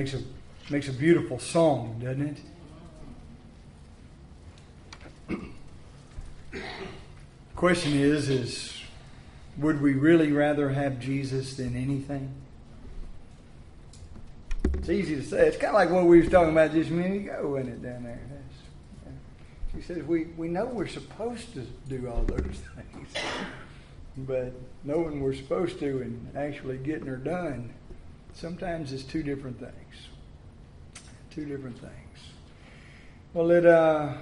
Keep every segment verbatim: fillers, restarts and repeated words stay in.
makes a makes a beautiful song, doesn't it? Question is, is would we really rather have Jesus than anything? It's easy to say. It's kind of like what we was talking about just a minute ago, wasn't it, down there? That's, yeah. She says we, we know we're supposed to do all those things, but knowing we're supposed to and actually getting her done, sometimes it's two different things. Two different things. Well, it uh,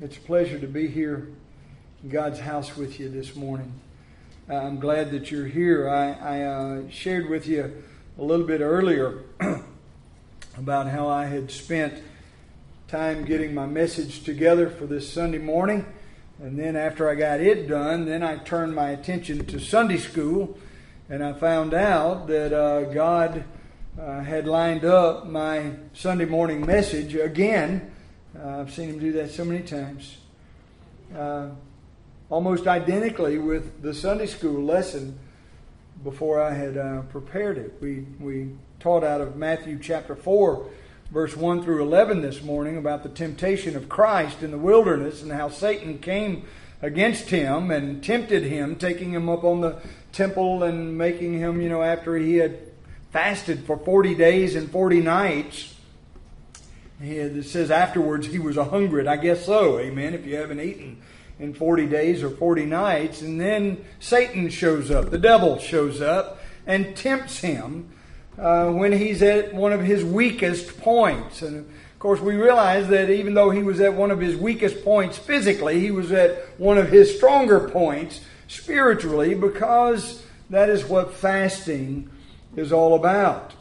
it's a pleasure to be here in God's house with you this morning. Uh, I'm glad that you're here. I, I uh, shared with you a little bit earlier about how I had spent time getting my message together for this Sunday morning. And then after I got it done, then I turned my attention to Sunday school. And I found out that uh, God uh, had lined up my Sunday morning message again. Uh, I've seen Him do that so many times. Uh, almost identically with the Sunday school lesson before I had uh, prepared it. We, we taught out of Matthew chapter four, verse one through eleven this morning about the temptation of Christ in the wilderness and how Satan came against Him and tempted Him, taking Him up on the temple and making Him, you know, after He had fasted for forty days and forty nights. He had, it says afterwards He was a hungry. I guess so, amen, if you haven't eaten in forty days or forty nights. And then Satan shows up, the devil shows up and tempts Him uh, when He's at one of His weakest points. And of course, we realize that even though He was at one of His weakest points physically, He was at one of His stronger points spiritually, because that is what fasting is all about.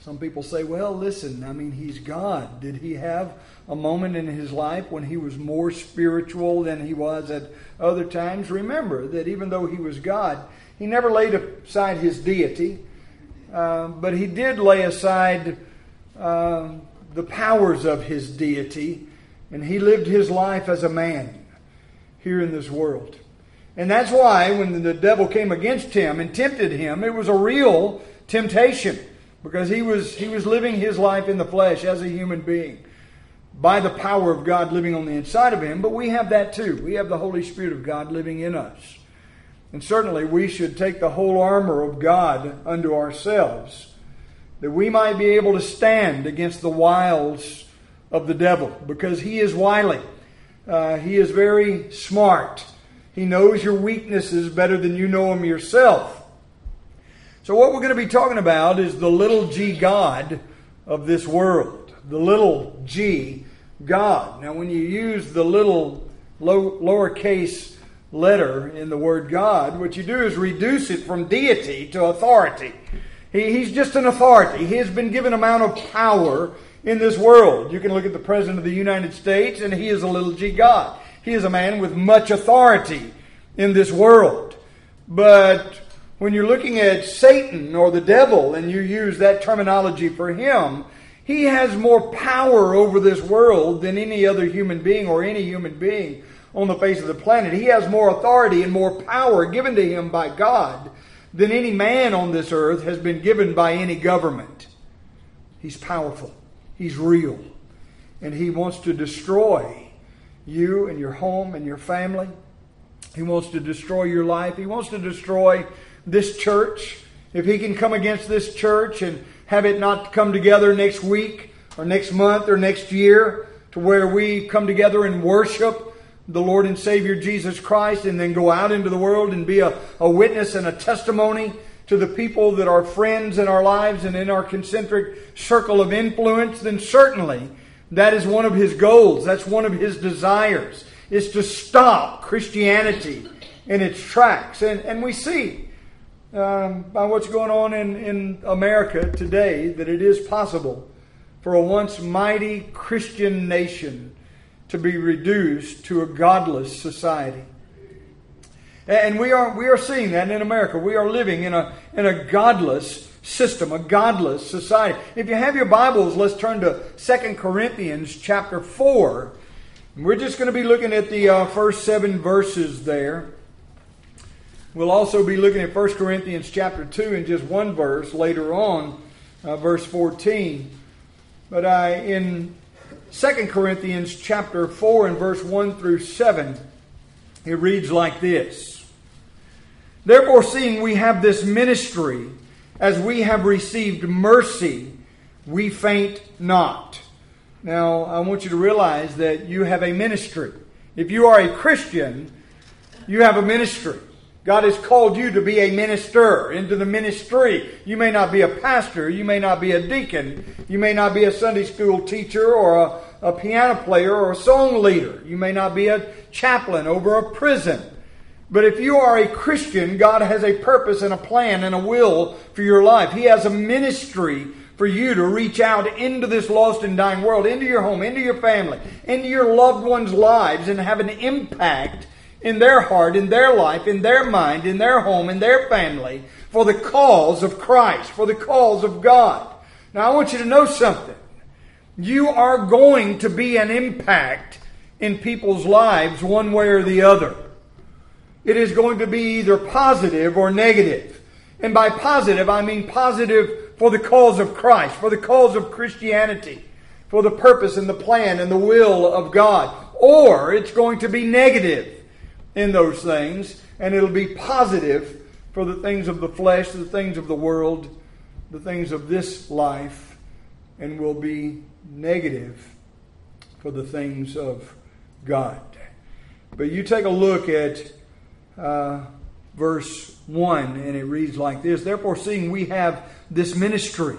Some people say, well, listen, I mean, He's God. Did He have a moment in His life when He was more spiritual than He was at other times? Remember that even though He was God, He never laid aside His deity, uh, but He did lay aside Uh, the powers of His deity, and He lived His life as a man here in this world. And that's why when the devil came against Him and tempted Him, it was a real temptation, because he was he was living His life in the flesh as a human being by the power of God living on the inside of Him. But we have that too. We have the Holy Spirit of God living in us. And certainly we should take the whole armor of God unto ourselves, that we might be able to stand against the wiles of the devil, because he is wily. Uh, he is very smart. He knows your weaknesses better than you know them yourself. So what we're going to be talking about is the little g God of this world. The little g God. Now when you use the little low, lowercase letter in the word God, what you do is reduce it from deity to authority. He, he's just an authority. He has been given an amount of power in this world. You can look at the President of the United States, and he is a little g God. He is a man with much authority in this world. But when you're looking at Satan or the devil, and you use that terminology for him, he has more power over this world than any other human being or any human being on the face of the planet. He has more authority and more power given to him by God than any man on this earth has been given by any government. He's powerful. He's real. And he wants to destroy you and your home and your family. He wants to destroy your life. He wants to destroy this church. If he can come against this church and have it not come together next week or next month or next year to where we come together and worship the Lord and Savior Jesus Christ, and then go out into the world and be a, a witness and a testimony to the people that are friends in our lives and in our concentric circle of influence, then certainly that is one of His goals. That's one of His desires, is to stop Christianity in its tracks. And, and we see um, by what's going on in, in America today that it is possible for a once mighty Christian nation to be reduced to a godless society. And we are we are seeing that in America. We are living in a in a godless system, a godless society. If you have your Bibles, let's turn to Second Corinthians chapter four. And we're just going to be looking at the uh, first seven verses there. We'll also be looking at First Corinthians chapter two and just one verse later on. uh, verse fourteen. But I, in Second Corinthians chapter four and verse one through seven, it reads like this. Therefore, seeing we have this ministry, as we have received mercy, we faint not. Now, I want you to realize that you have a ministry. If you are a Christian, you have a ministry. God has called you to be a minister, into the ministry. You may not be a pastor. You may not be a deacon. You may not be a Sunday school teacher or a, a piano player or a song leader. You may not be a chaplain over a prison. But if you are a Christian, God has a purpose and a plan and a will for your life. He has a ministry for you to reach out into this lost and dying world, into your home, into your family, into your loved ones' lives, and have an impact in their heart, in their life, in their mind, in their home, in their family, for the cause of Christ, for the cause of God. Now, I want you to know something. You are going to be an impact in people's lives one way or the other. It is going to be either positive or negative. And by positive, I mean positive for the cause of Christ, for the cause of Christianity, for the purpose and the plan and the will of God. Or it's going to be negative in those things, and it'll be positive for the things of the flesh, the things of the world, the things of this life, and will be negative for the things of God. But you take a look at uh, verse one, and it reads like this. Therefore, seeing we have this ministry,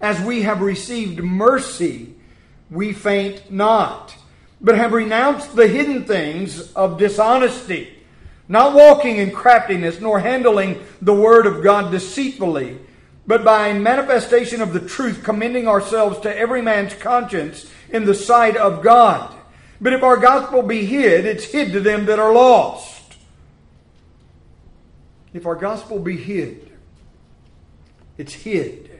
as we have received mercy, we faint not, but have renounced the hidden things of dishonesty, not walking in craftiness, nor handling the word of God deceitfully, but by manifestation of the truth, commending ourselves to every man's conscience in the sight of God. But if our gospel be hid, it's hid to them that are lost. If our gospel be hid, it's hid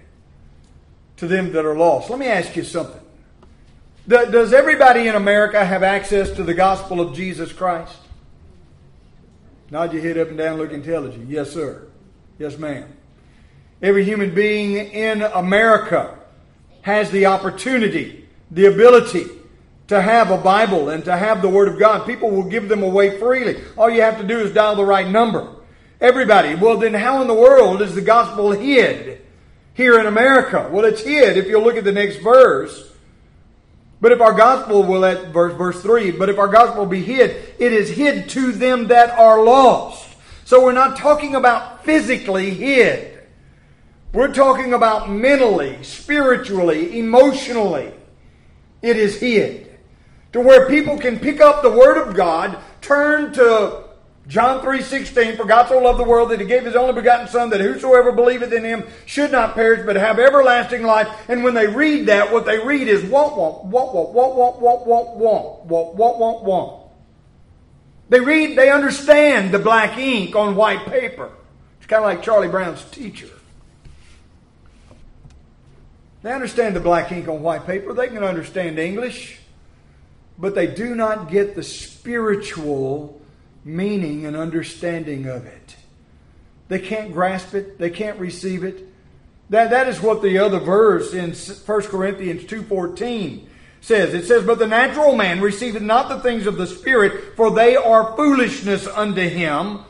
to them that are lost. Let me ask you something. Does everybody in America have access to the gospel of Jesus Christ? Nod your head up and down, look intelligent. Yes, sir. Yes, ma'am. Every human being in America has the opportunity, the ability to have a Bible and to have the Word of God. People will give them away freely. All you have to do is dial the right number. Everybody. Well, then how in the world is the gospel hid here in America? Well, it's hid if you look at the next verse. But if our gospel, will at verse, verse three, but if our gospel be hid, it is hid to them that are lost. So we're not talking about physically hid. We're talking about mentally, spiritually, emotionally. It is hid. To where people can pick up the Word of God, turn to John three sixteen, for God so loved the world that He gave His only begotten Son, that whosoever believeth in Him should not perish, but have everlasting life. And when they read that, what they read is want, want, want, want, want, want, want, want, want, want, want, want, want. They read, they understand the black ink on white paper. It's kind of like Charlie Brown's teacher. They understand the black ink on white paper. They can understand English, but they do not get the spiritual meaning and understanding of it. They can't grasp it. They can't receive it. That, that is what the other verse in First Corinthians two fourteen says. It says, but the natural man receiveth not the things of the Spirit, for they are foolishness unto him.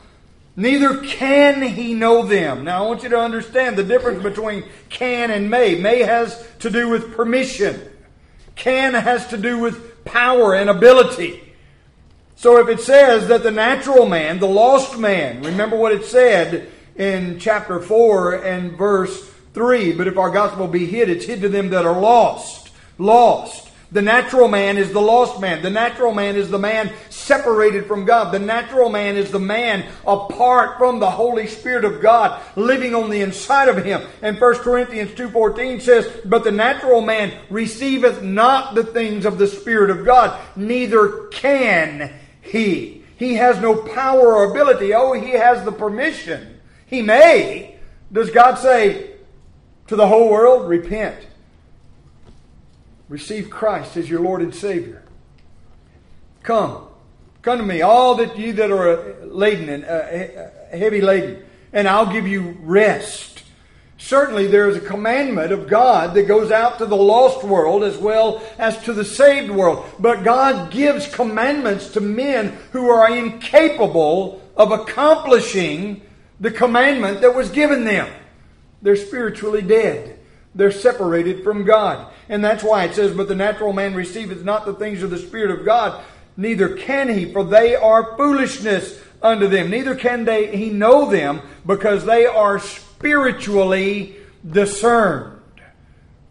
Neither can he know them. Now I want you to understand the difference between can and may. May has to do with permission. Can has to do with power and ability. So if it says that the natural man, the lost man, remember what it said in chapter four and verse three, but if our gospel be hid, it's hid to them that are lost. Lost. The natural man is the lost man. The natural man is the man separated from God. The natural man is the man apart from the Holy Spirit of God, living on the inside of him. And First Corinthians two fourteen says, but the natural man receiveth not the things of the Spirit of God, neither can He. He has no power or ability. Oh, he has the permission. He may. Does God say to the whole world, repent. Receive Christ as your Lord and Savior. Come. Come to me, all that you that are laden and uh, heavy laden, and I'll give you rest. Certainly there is a commandment of God that goes out to the lost world as well as to the saved world. But God gives commandments to men who are incapable of accomplishing the commandment that was given them. They're spiritually dead. They're separated from God. And that's why it says, "But the natural man receiveth not the things of the Spirit of God, neither can he, for they are foolishness unto them. Neither can they he know them, because they are spiritually discerned."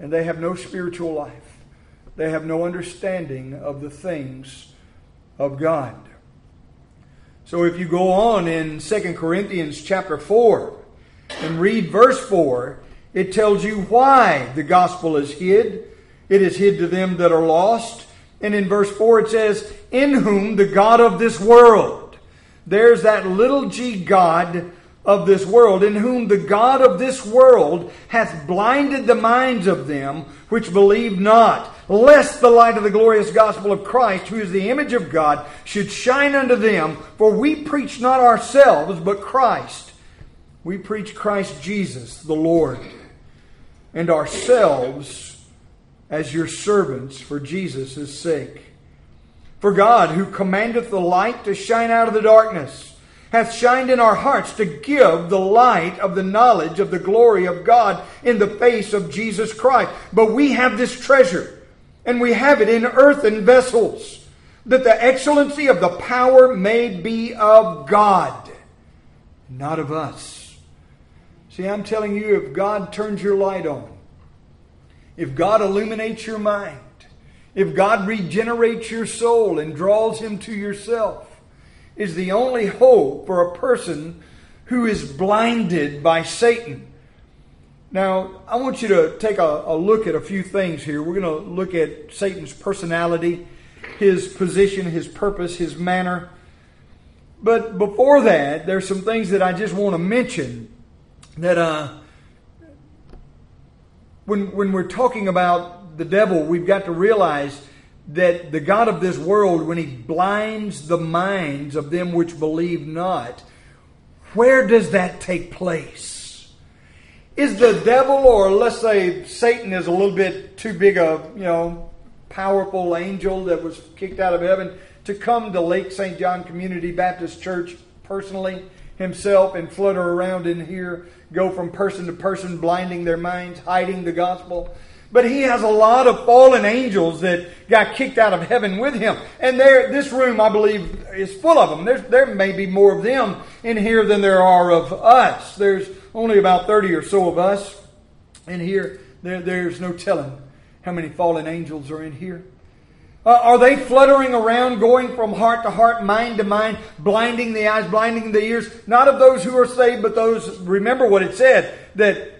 And they have no spiritual life. They have no understanding of the things of God. So if you go on in Second Corinthians chapter four and read verse four, it tells you why the gospel is hid. It is hid to them that are lost. And in verse four it says, "In whom the God of this world," there's that little g God of this world, "in whom the God of this world hath blinded the minds of them which believe not, lest the light of the glorious gospel of Christ, who is the image of God, should shine unto them. For we preach not ourselves, but Christ." We preach Christ Jesus, the Lord, and ourselves as your servants for Jesus' sake. "For God, who commandeth the light to shine out of the darkness, hath shined in our hearts to give the light of the knowledge of the glory of God in the face of Jesus Christ. But we have this treasure, and we have it in earthen vessels, that the excellency of the power may be of God, not of us." See, I'm telling you, if God turns your light on, if God illuminates your mind, if God regenerates your soul and draws him to yourself, is the only hope for a person who is blinded by Satan. Now, I want you to take a, a look at a few things here. We're going to look at Satan's personality, his position, his purpose, his manner. But before that, there's some things that I just want to mention that uh, when, when we're talking about the devil, we've got to realize that the God of this world, when he blinds the minds of them which believe not, where does that take place? Is the devil, or let's say Satan, is a little bit too big a, you know, powerful angel that was kicked out of heaven to come to Lake Saint John Community Baptist Church personally himself and flutter around in here, go from person to person, blinding their minds, hiding the gospel? But he has a lot of fallen angels that got kicked out of heaven with him. And there, this room, I believe, is full of them. There's, there may be more of them in here than there are of us. There's only about thirty or so of us in here. There, there's no telling how many fallen angels are in here. Uh, are they fluttering around, going from heart to heart, mind to mind, blinding the eyes, blinding the ears? Not of those who are saved, but those, remember what it said, that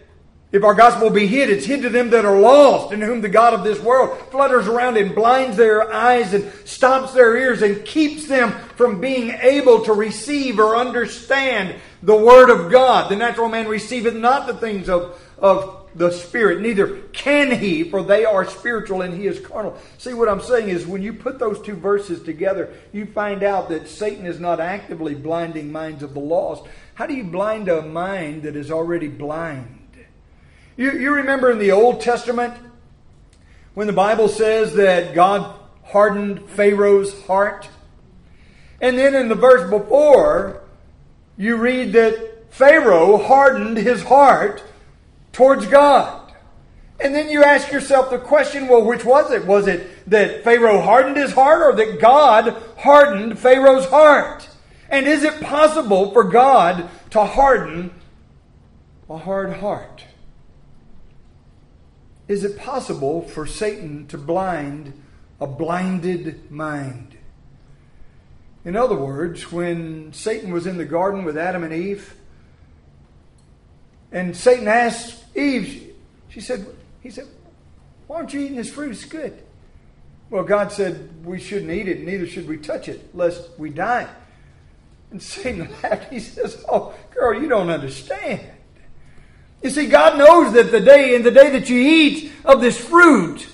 if our gospel be hid, it's hid to them that are lost, in whom the God of this world flutters around and blinds their eyes and stops their ears and keeps them from being able to receive or understand the Word of God. "The natural man receiveth not the things of, of the Spirit, neither can he, for they are spiritual and he is carnal." See, what I'm saying is, when you put those two verses together, you find out that Satan is not actively blinding minds of the lost. How do you blind a mind that is already blind? You, you remember in the Old Testament when the Bible says that God hardened Pharaoh's heart? And then in the verse before, you read that Pharaoh hardened his heart towards God. And then you ask yourself the question, well, which was it? Was it that Pharaoh hardened his heart, or that God hardened Pharaoh's heart? And is it possible for God to harden a hard heart? Is it possible for Satan to blind a blinded mind? In other words, when Satan was in the garden with Adam and Eve, and Satan asked Eve, she said, he said, "Why aren't you eating this fruit? It's good." Well, God said, "We shouldn't eat it, neither should we touch it, lest we die." And Satan laughed. He says, "Oh, girl, you don't understand. You see, God knows that the day in the day that you eat of this fruit,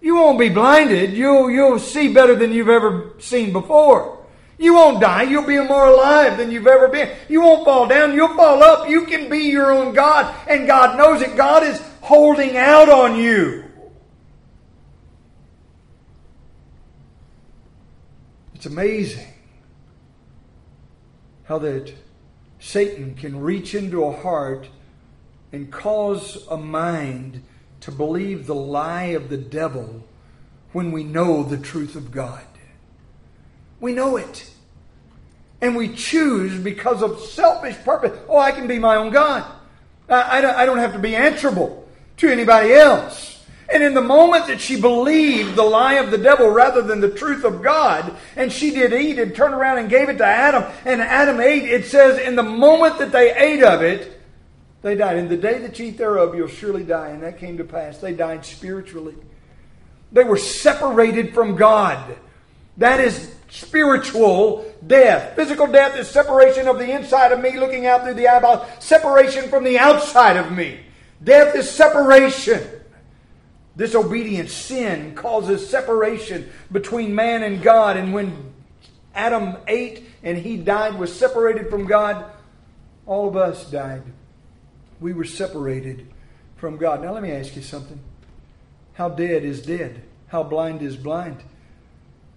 you won't be blinded. You'll, you'll see better than you've ever seen before. You won't die. You'll be more alive than you've ever been. You won't fall down. You'll fall up. You can be your own God. And God knows it. God is holding out on you. It's amazing how that Satan can reach into a heart and cause a mind to believe the lie of the devil when we know the truth of God. We know it. And we choose because of selfish purpose. Oh, I can be my own God. I, I don't have to be answerable to anybody else. And in the moment that she believed the lie of the devil rather than the truth of God, and she did eat and turned around and gave it to Adam, and Adam ate, it says in the moment that they ate of it, they died. And the day that you eat thereof, you'll surely die. And that came to pass. They died spiritually. They were separated from God. That is spiritual death. Physical death is separation of the inside of me looking out through the eyeball. Separation from the outside of me. Death is separation. Disobedience, sin, causes separation between man and God. And when Adam ate and he died, was separated from God, all of us died. We were separated from God. Now let me ask you something. How dead is dead? How blind is blind?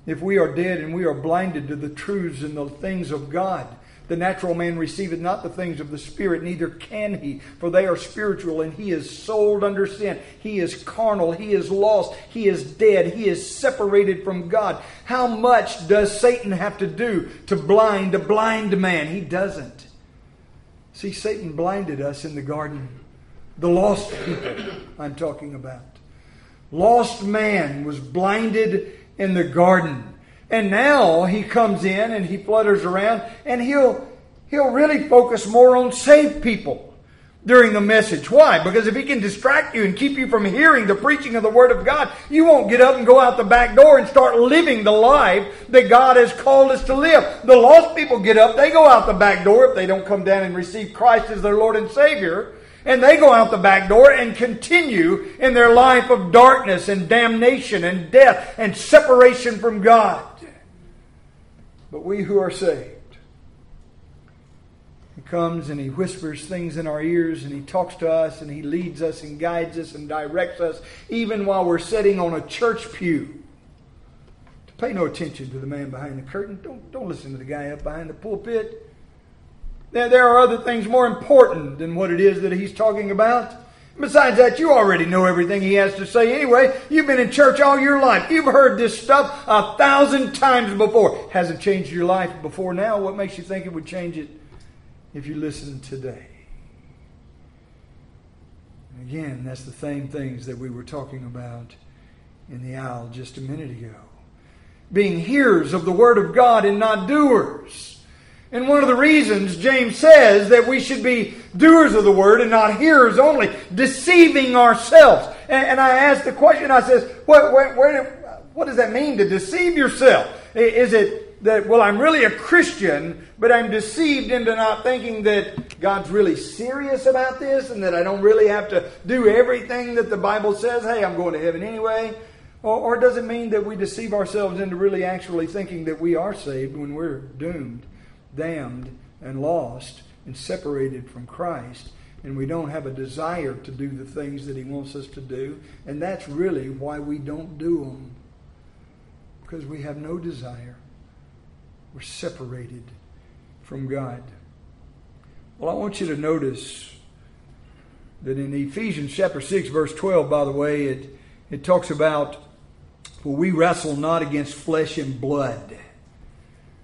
If we are dead and we are blinded to the truths and the things of God, the natural man receiveth not the things of the Spirit, neither can he, for they are spiritual, and he is sold under sin. He is carnal. He is lost. He is dead. He is separated from God. How much does Satan have to do to blind a blind man? He doesn't. See, Satan blinded us in the garden. The lost people I'm talking about. Lost man was blinded in the garden. And now he comes in and he flutters around and he'll he'll really focus more on saved people during the message. Why? Because if he can distract you and keep you from hearing the preaching of the Word of God, you won't get up and go out the back door and start living the life that God has called us to live. The lost people get up, they go out the back door if they don't come down and receive Christ as their Lord and Savior. And they go out the back door and continue in their life of darkness and damnation and death and separation from God. But we who are saved, He comes and He whispers things in our ears and He talks to us and He leads us and guides us and directs us even while we're sitting on a church pew. To pay no attention to the man behind the curtain. Don't, don't listen to the guy up behind the pulpit. There are other things more important than what it is that he's talking about. Besides that, you already know everything he has to say anyway. You've been in church all your life. You've heard this stuff a thousand times before. Hasn't changed your life before now. What makes you think it would change it if you listened today? And again, that's the same things that we were talking about in the aisle just a minute ago. Being hearers of the Word of God and not doers. And one of the reasons James says that we should be doers of the Word and not hearers only, deceiving ourselves. And, and I asked the question, I says, what, where, where, what does that mean to deceive yourself? Is it that, well, I'm really a Christian, but I'm deceived into not thinking that God's really serious about this and that I don't really have to do everything that the Bible says? Hey, I'm going to heaven anyway. Or, or does it mean that we deceive ourselves into really actually thinking that we are saved when we're doomed, damned and lost and separated from Christ, and we don't have a desire to do the things that He wants us to do, and that's really why we don't do them, because we have no desire. We're separated from God. Well, I want you to notice that in Ephesians chapter six, verse twelve, by the way, it, it talks about, for we wrestle not against flesh and blood,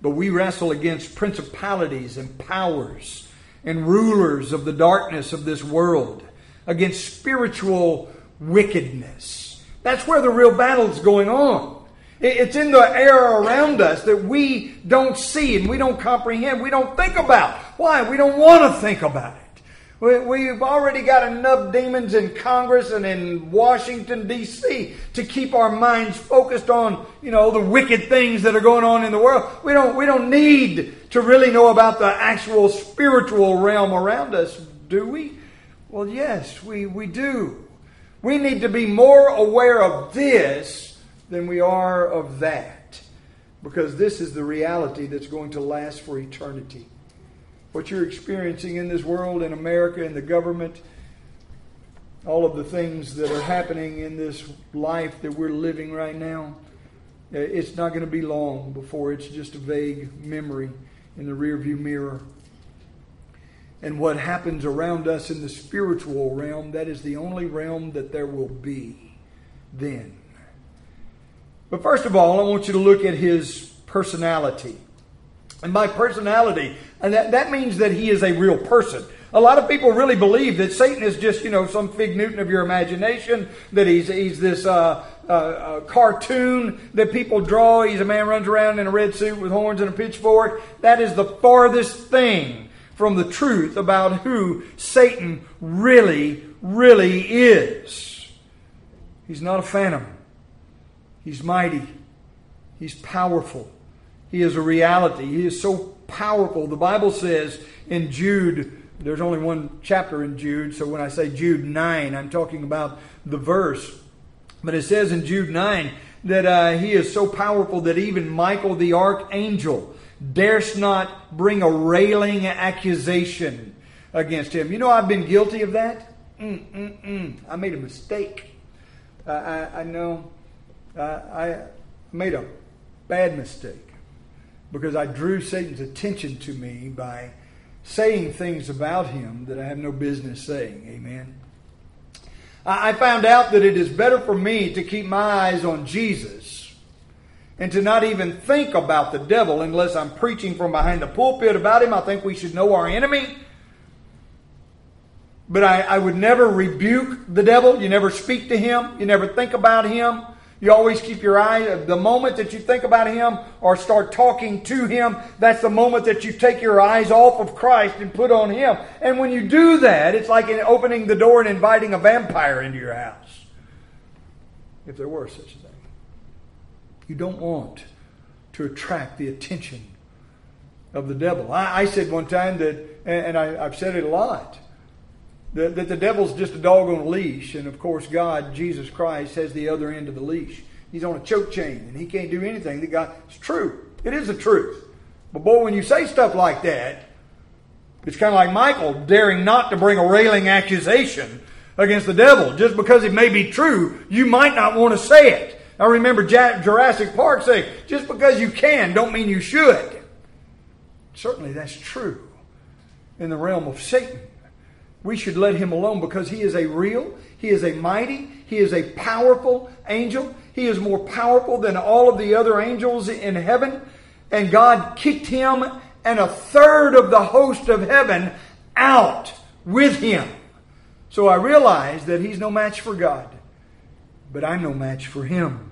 but we wrestle against principalities and powers and rulers of the darkness of this world, against spiritual wickedness. That's where the real battle's going on. It's in the air around us that we don't see and we don't comprehend. We don't think about. Why? We don't want to think about it. We've already got enough demons in Congress and in Washington, D C to keep our minds focused on, you know, the wicked things that are going on in the world. We don't, we don't need to really know about the actual spiritual realm around us, do we? Well, yes, we, we do. We need to be more aware of this than we are of that. because this is the reality that's going to last for eternity. What you're experiencing in this world, in America, in the government, all of the things that are happening in this life that we're living right now, it's not going to be long before it's just a vague memory in the rearview mirror. And what happens around us in the spiritual realm, that is the only realm that there will be then. But first of all, I want you to look at his personality. And by personality, and that, that means that he is a real person. A lot of people really believe that Satan is just, you know, some fig Newton of your imagination, that he's he's this uh, uh, uh, cartoon that people draw. He's a man runs around in a red suit with horns and a pitchfork. That is the farthest thing from the truth about who Satan really, really is. He's not a phantom. He's mighty. He's powerful. He is a reality. He is so powerful. The Bible says in Jude, there's only one chapter in Jude, so when I say Jude nine, I'm talking about the verse. But it says in Jude nine that uh, he is so powerful that even Michael the archangel dares not bring a railing accusation against him. You know, I've been guilty of that. Mm, mm, mm. I made a mistake. Uh, I, I know uh, I made a bad mistake because I drew Satan's attention to me by saying things about him that I have no business saying. Amen. I found out that it is better for me to keep my eyes on Jesus and to not even think about the devil unless I'm preaching from behind the pulpit about him. I think we should know our enemy. But I, I would never rebuke the devil. You never speak to him. You never think about him. You always keep your eye, the moment that you think about him or start talking to him, that's the moment that you take your eyes off of Christ and put on him. And when you do that, it's like opening the door and inviting a vampire into your house. If there were such a thing. You don't want to attract the attention of the devil. I, I said one time that, and I, I've said it a lot, that the devil's just a dog on a leash. And of course, God, Jesus Christ, has the other end of the leash. He's on a choke chain and he can't do anything that God... It's true. It is the truth. But boy, when you say stuff like that, it's kind of like Michael daring not to bring a railing accusation against the devil. Just because it may be true, you might not want to say it. I remember Jurassic Park saying, just because you can don't mean you should. Certainly that's true in the realm of Satan. We should let him alone because he is a real, he is a mighty, he is a powerful angel. He is more powerful than all of the other angels in heaven. And God kicked him and a third of the host of heaven out with him. So I realize that he's no match for God. But I'm no match for him.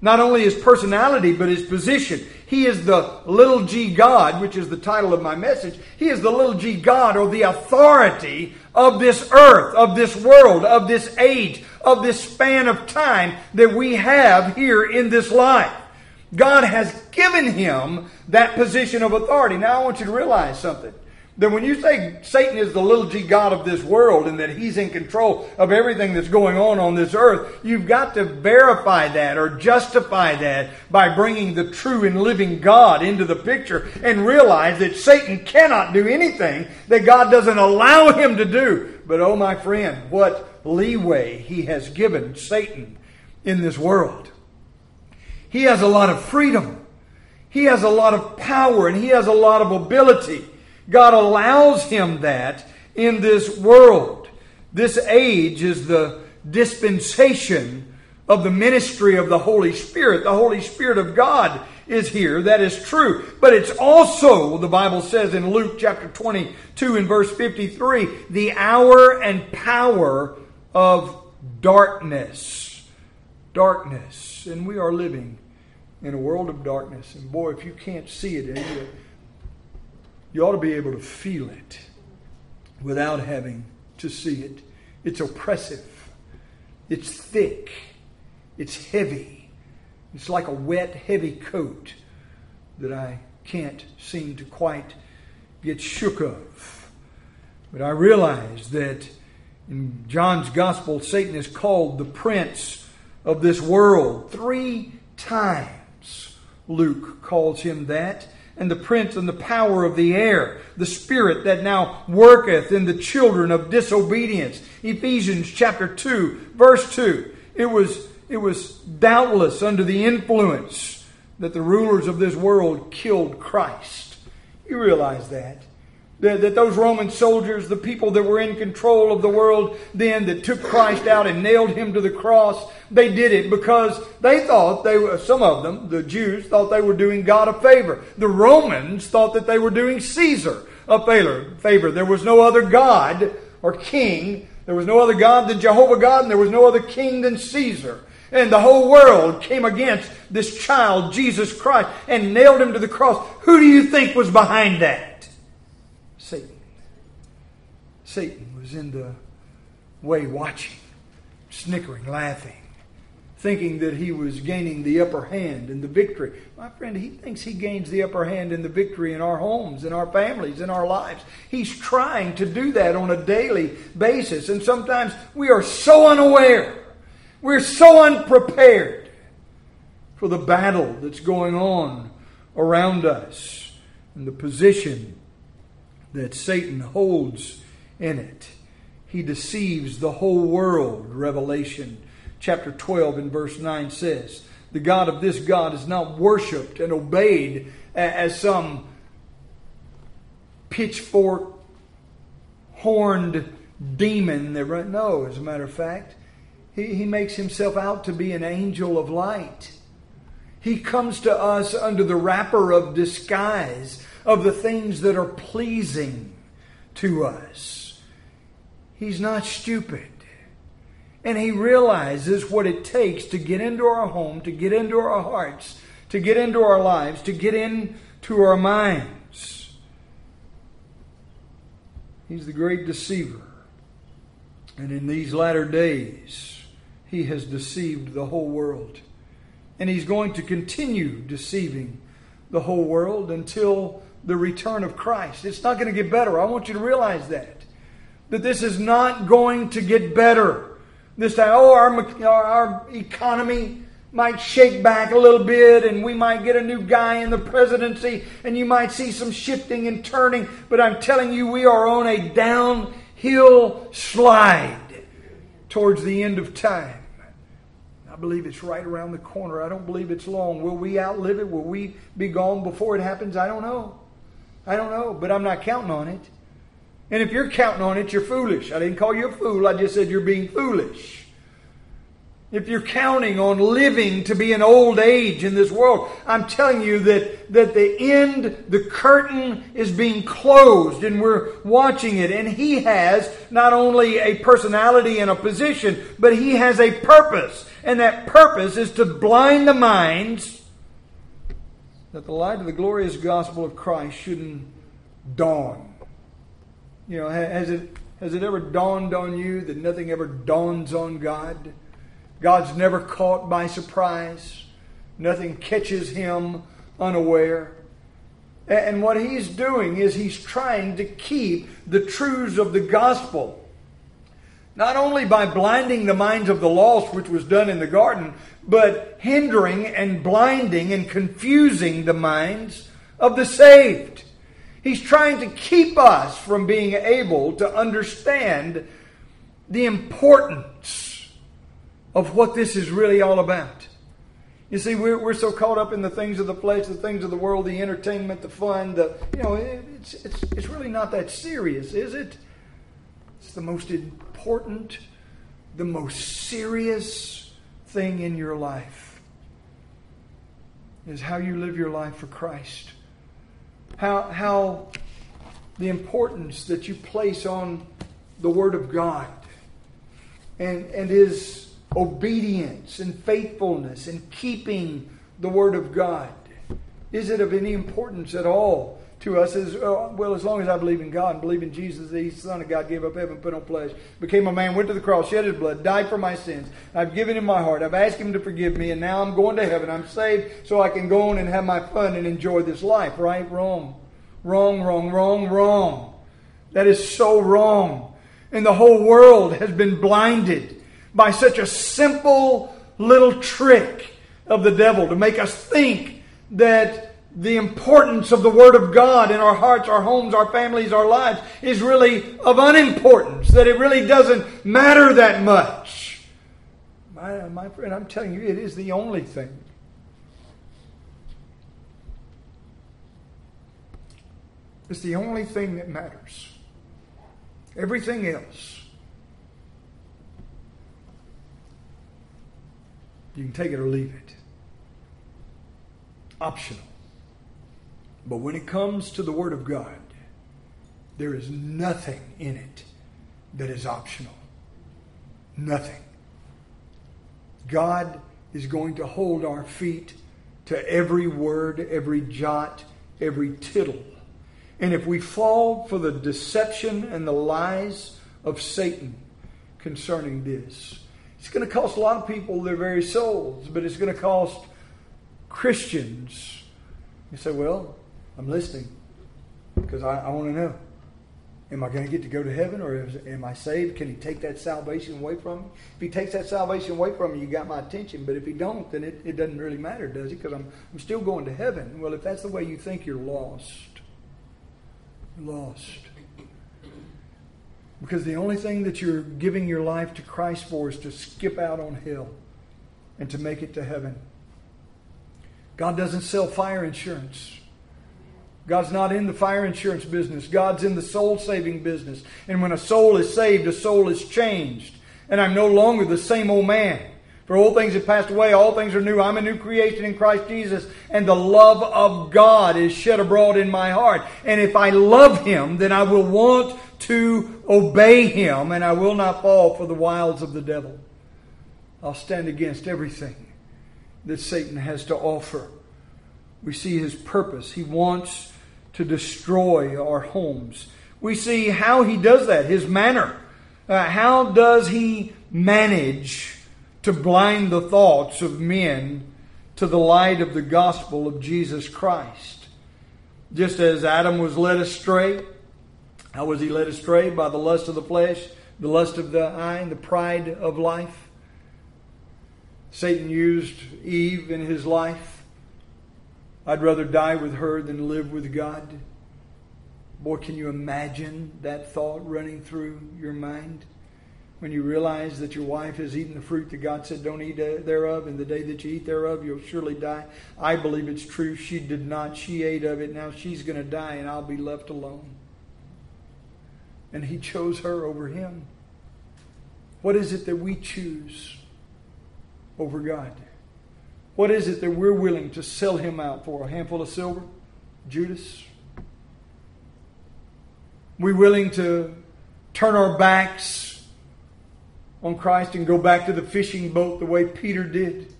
Not only his personality, but his position. He is the little g God, which is the title of my message. He is the little g God, or the authority of this earth, of this world, of this age, of this span of time that we have here in this life. God has given him that position of authority. Now I want you to realize something. That when you say Satan is the little g God of this world and that he's in control of everything that's going on on this earth, you've got to verify that or justify that by bringing the true and living God into the picture and realize that Satan cannot do anything that God doesn't allow him to do. But oh my friend, what leeway he has given Satan in this world. He has a lot of freedom. He has a lot of power and he has a lot of ability. God allows him that in this world. This age is the dispensation of the ministry of the Holy Spirit. The Holy Spirit of God is here. That is true. But it's also, the Bible says in Luke chapter twenty-two and verse fifty-three, the hour and power of darkness. Darkness. And we are living in a world of darkness. And boy, if you can't see it anyway, you ought to be able to feel it without having to see it. It's oppressive. It's thick. It's heavy. It's like a wet, heavy coat that I can't seem to quite get shook of. But I realize that in John's gospel, Satan is called the prince of this world three times Luke calls him that, and the prince and the power of the air, the spirit that now worketh in the children of disobedience. Ephesians chapter two, verse two. It was, it was doubtless under the influence that the rulers of this world killed Christ. You realize that? That, that those Roman soldiers, the people that were in control of the world then, that took Christ out and nailed Him to the cross, they did it because they thought they were, some of them, the Jews, thought they were doing God a favor. The Romans thought that they were doing Caesar a favor. There was no other God or king. There was no other God than Jehovah God, and there was no other king than Caesar. And the whole world came against this child, Jesus Christ, and nailed Him to the cross. Who do you think was behind that? Satan. Satan was in the way watching, snickering, laughing, thinking that he was gaining the upper hand and the victory. My friend, he thinks he gains the upper hand and the victory in our homes, in our families, in our lives. He's trying to do that on a daily basis. And sometimes we are so unaware, we're so unprepared for the battle that's going on around us and the position that Satan holds in it. He deceives the whole world. Revelation chapter twelve and verse nine says, the God of this God is not worshipped and obeyed as some pitchfork horned demon. That right? No, as a matter of fact, he, he makes himself out to be an angel of light. He comes to us under the wrapper of disguise, of the things that are pleasing to us. He's not stupid. And he realizes what it takes to get into our home, to get into our hearts, to get into our lives, to get into our minds. He's the great deceiver. And in these latter days, he has deceived the whole world. And he's going to continue deceiving the whole world until the return of Christ. It's not going to get better. I want you to realize that. That this is not going to get better. This time, oh, our, our economy might shake back a little bit and we might get a new guy in the presidency and you might see some shifting and turning. But I'm telling you, we are on a downhill slide towards the end of time. I believe it's right around the corner. I don't believe it's long. Will we outlive it? Will we be gone before it happens? I don't know. I don't know, but I'm not counting on it. And if you're counting on it, you're foolish. I didn't call you a fool. I just said you're being foolish. If you're counting on living to be an old age in this world, I'm telling you that, that the end, the curtain is being closed and we're watching it. And he has not only a personality and a position, but he has a purpose. And that purpose is to blind the minds that the light of the glorious gospel of Christ shouldn't dawn. You know, has it, has it ever dawned on you that nothing ever dawns on God? God's never caught by surprise. Nothing catches Him unaware. And what He's doing is He's trying to keep the truths of the gospel, not only by blinding the minds of the lost, which was done in the garden, but hindering and blinding and confusing the minds of the saved. He's trying to keep us from being able to understand the importance of what this is really all about. You see, we're, we're so caught up in the things of the flesh, the things of the world, the entertainment, the fun, the, you know, it, it's, it's, it's really not that serious, is it? It's the most important, the most serious thing in your life is how you live your life for Christ. How, how the importance that you place on the Word of God and, and His obedience and faithfulness and keeping the Word of God. Is it of any importance at all to us? As well, as long as I believe in God and believe in Jesus, the Son of God, gave up heaven, put on flesh, became a man, went to the cross, shed His blood, died for my sins. I've given Him my heart. I've asked Him to forgive me, and now I'm going to heaven. I'm saved so I can go on and have my fun and enjoy this life. Right? Wrong. Wrong, wrong, wrong, wrong. That is so wrong. And the whole world has been blinded by such a simple little trick of the devil to make us think that the importance of the Word of God in our hearts, our homes, our families, our lives is really of unimportance, that it really doesn't matter that much. My, my friend, I'm telling you, it is the only thing. It's the only thing that matters. Everything else, you can take it or leave it. Optional. But when it comes to the Word of God, there is nothing in it that is optional. Nothing. God is going to hold our feet to every word, every jot, every tittle. And if we fall for the deception and the lies of Satan concerning this, it's going to cost a lot of people their very souls, but it's going to cost Christians. You say, well, I'm listening because I, I want to know. Am I going to get to go to heaven, or is, am I saved? Can he take that salvation away from me? If he takes that salvation away from me, you got my attention. But if he don't, then it, it doesn't really matter, does it? Because I'm, I'm still going to heaven. Well, if that's the way you think, you're lost. Lost. Because the only thing that you're giving your life to Christ for is to skip out on hell and to make it to heaven. God doesn't sell fire insurance. God's not in the fire insurance business. God's in the soul-saving business. And when a soul is saved, a soul is changed. And I'm no longer the same old man. For old things have passed away, all things are new. I'm a new creation in Christ Jesus. And the love of God is shed abroad in my heart. And if I love Him, then I will want to obey Him. And I will not fall for the wiles of the devil. I'll stand against everything that Satan has to offer. We see his purpose. He wants to destroy our homes. We see how he does that, his manner. Uh, how does he manage to blind the thoughts of men to the light of the gospel of Jesus Christ? Just as Adam was led astray, how was he led astray? By the lust of the flesh, the lust of the eye, and the pride of life. Satan used Eve in his life. I'd rather die with her than live with God. Boy, can you imagine that thought running through your mind when you realize that your wife has eaten the fruit that God said don't eat thereof, and the day that you eat thereof you'll surely die. I believe it's true. She did not. She ate of it. Now she's going to die and I'll be left alone. And he chose her over him. What is it that we choose over God? What is it that we're willing to sell him out for? A handful of silver? Judas? We're willing to turn our backs on Christ and go back to the fishing boat the way Peter did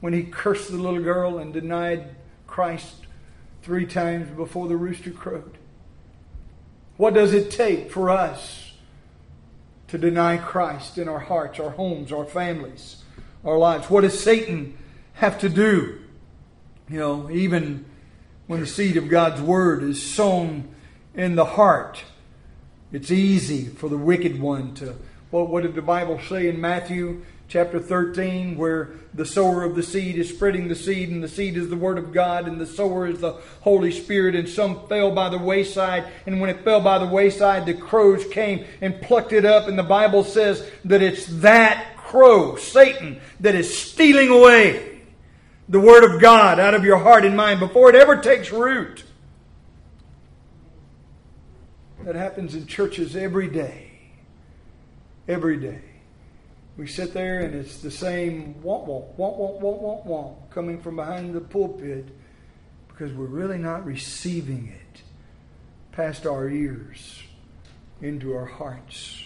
when he cursed the little girl and denied Christ three times before the rooster crowed. What does it take for us to deny Christ in our hearts, our homes, our families, our lives? What does Satan have to do? You know, even when the seed of God's word is sown in the heart, it's easy for the wicked one to... Well, what did the Bible say in Matthew chapter thirteen, where the sower of the seed is spreading the seed, and the seed is the word of God, and the sower is the Holy Spirit, and some fell by the wayside, and when it fell by the wayside, the crows came and plucked it up, and the Bible says that it's that crow, Satan, that is stealing away the Word of God out of your heart and mind before it ever takes root. That happens in churches every day. Every day. We sit there and it's the same womp, womp, womp, womp, womp, womp, womp coming from behind the pulpit because we're really not receiving it past our ears into our hearts.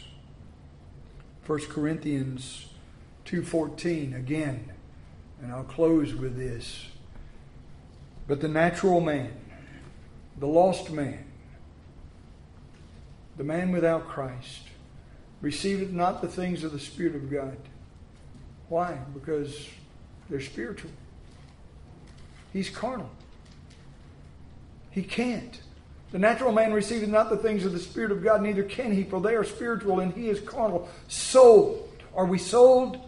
First Corinthians two fourteen again, and I'll close with this. But the natural man, the lost man, the man without Christ, receiveth not the things of the Spirit of God. Why? Because they're spiritual. He's carnal. He can't. The natural man receiveth not the things of the Spirit of God, neither can he, for they are spiritual and he is carnal. Sold. Are we sold?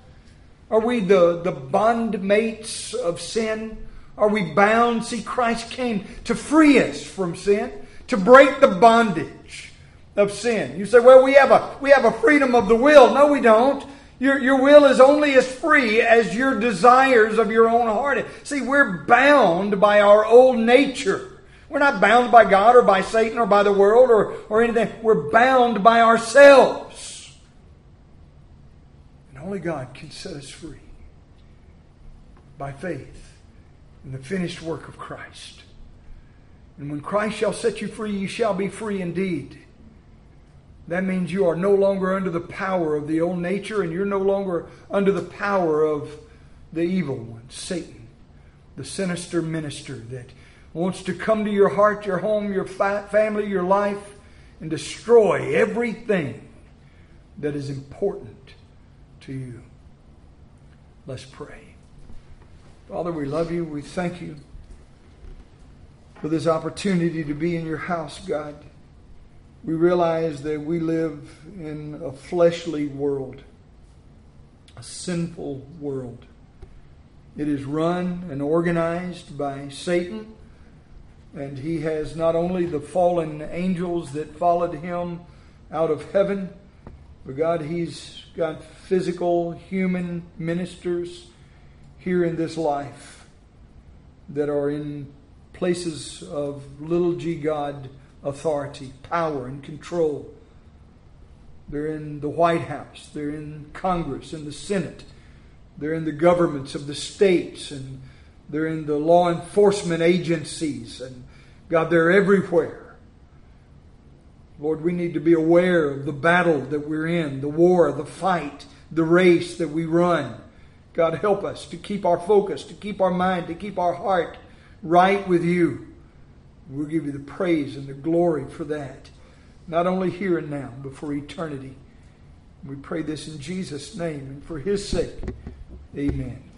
Are we the, the bondmates of sin? Are we bound? See, Christ came to free us from sin, to break the bondage of sin. You say, well, we have a we have a freedom of the will. No, we don't. Your, your will is only as free as your desires of your own heart. See, we're bound by our old nature. We're not bound by God or by Satan or by the world or, or anything. We're bound by ourselves. And only God can set us free by faith in the finished work of Christ. And when Christ shall set you free, you shall be free indeed. That means you are no longer under the power of the old nature, and you're no longer under the power of the evil one, Satan, the sinister minister that wants to come to your heart, your home, your fa- family, your life, and destroy everything that is important to you. Let's pray. Father, we love you. We thank you for this opportunity to be in your house, God. We realize that we live in a fleshly world, a sinful world. It is run and organized by Satan, and he has not only the fallen angels that followed him out of heaven, but God, he's got physical human ministers here in this life that are in places of little g God authority, power, and control. They're in the White House. They're in Congress, in the Senate. They're in the governments of the states, and they're in the law enforcement agencies. And God, they're everywhere. Lord, we need to be aware of the battle that we're in, the war, the fight, the race that we run. God, help us to keep our focus, to keep our mind, to keep our heart right with you. We'll give you the praise and the glory for that, not only here and now, but for eternity. We pray this in Jesus' name and for his sake. Amen.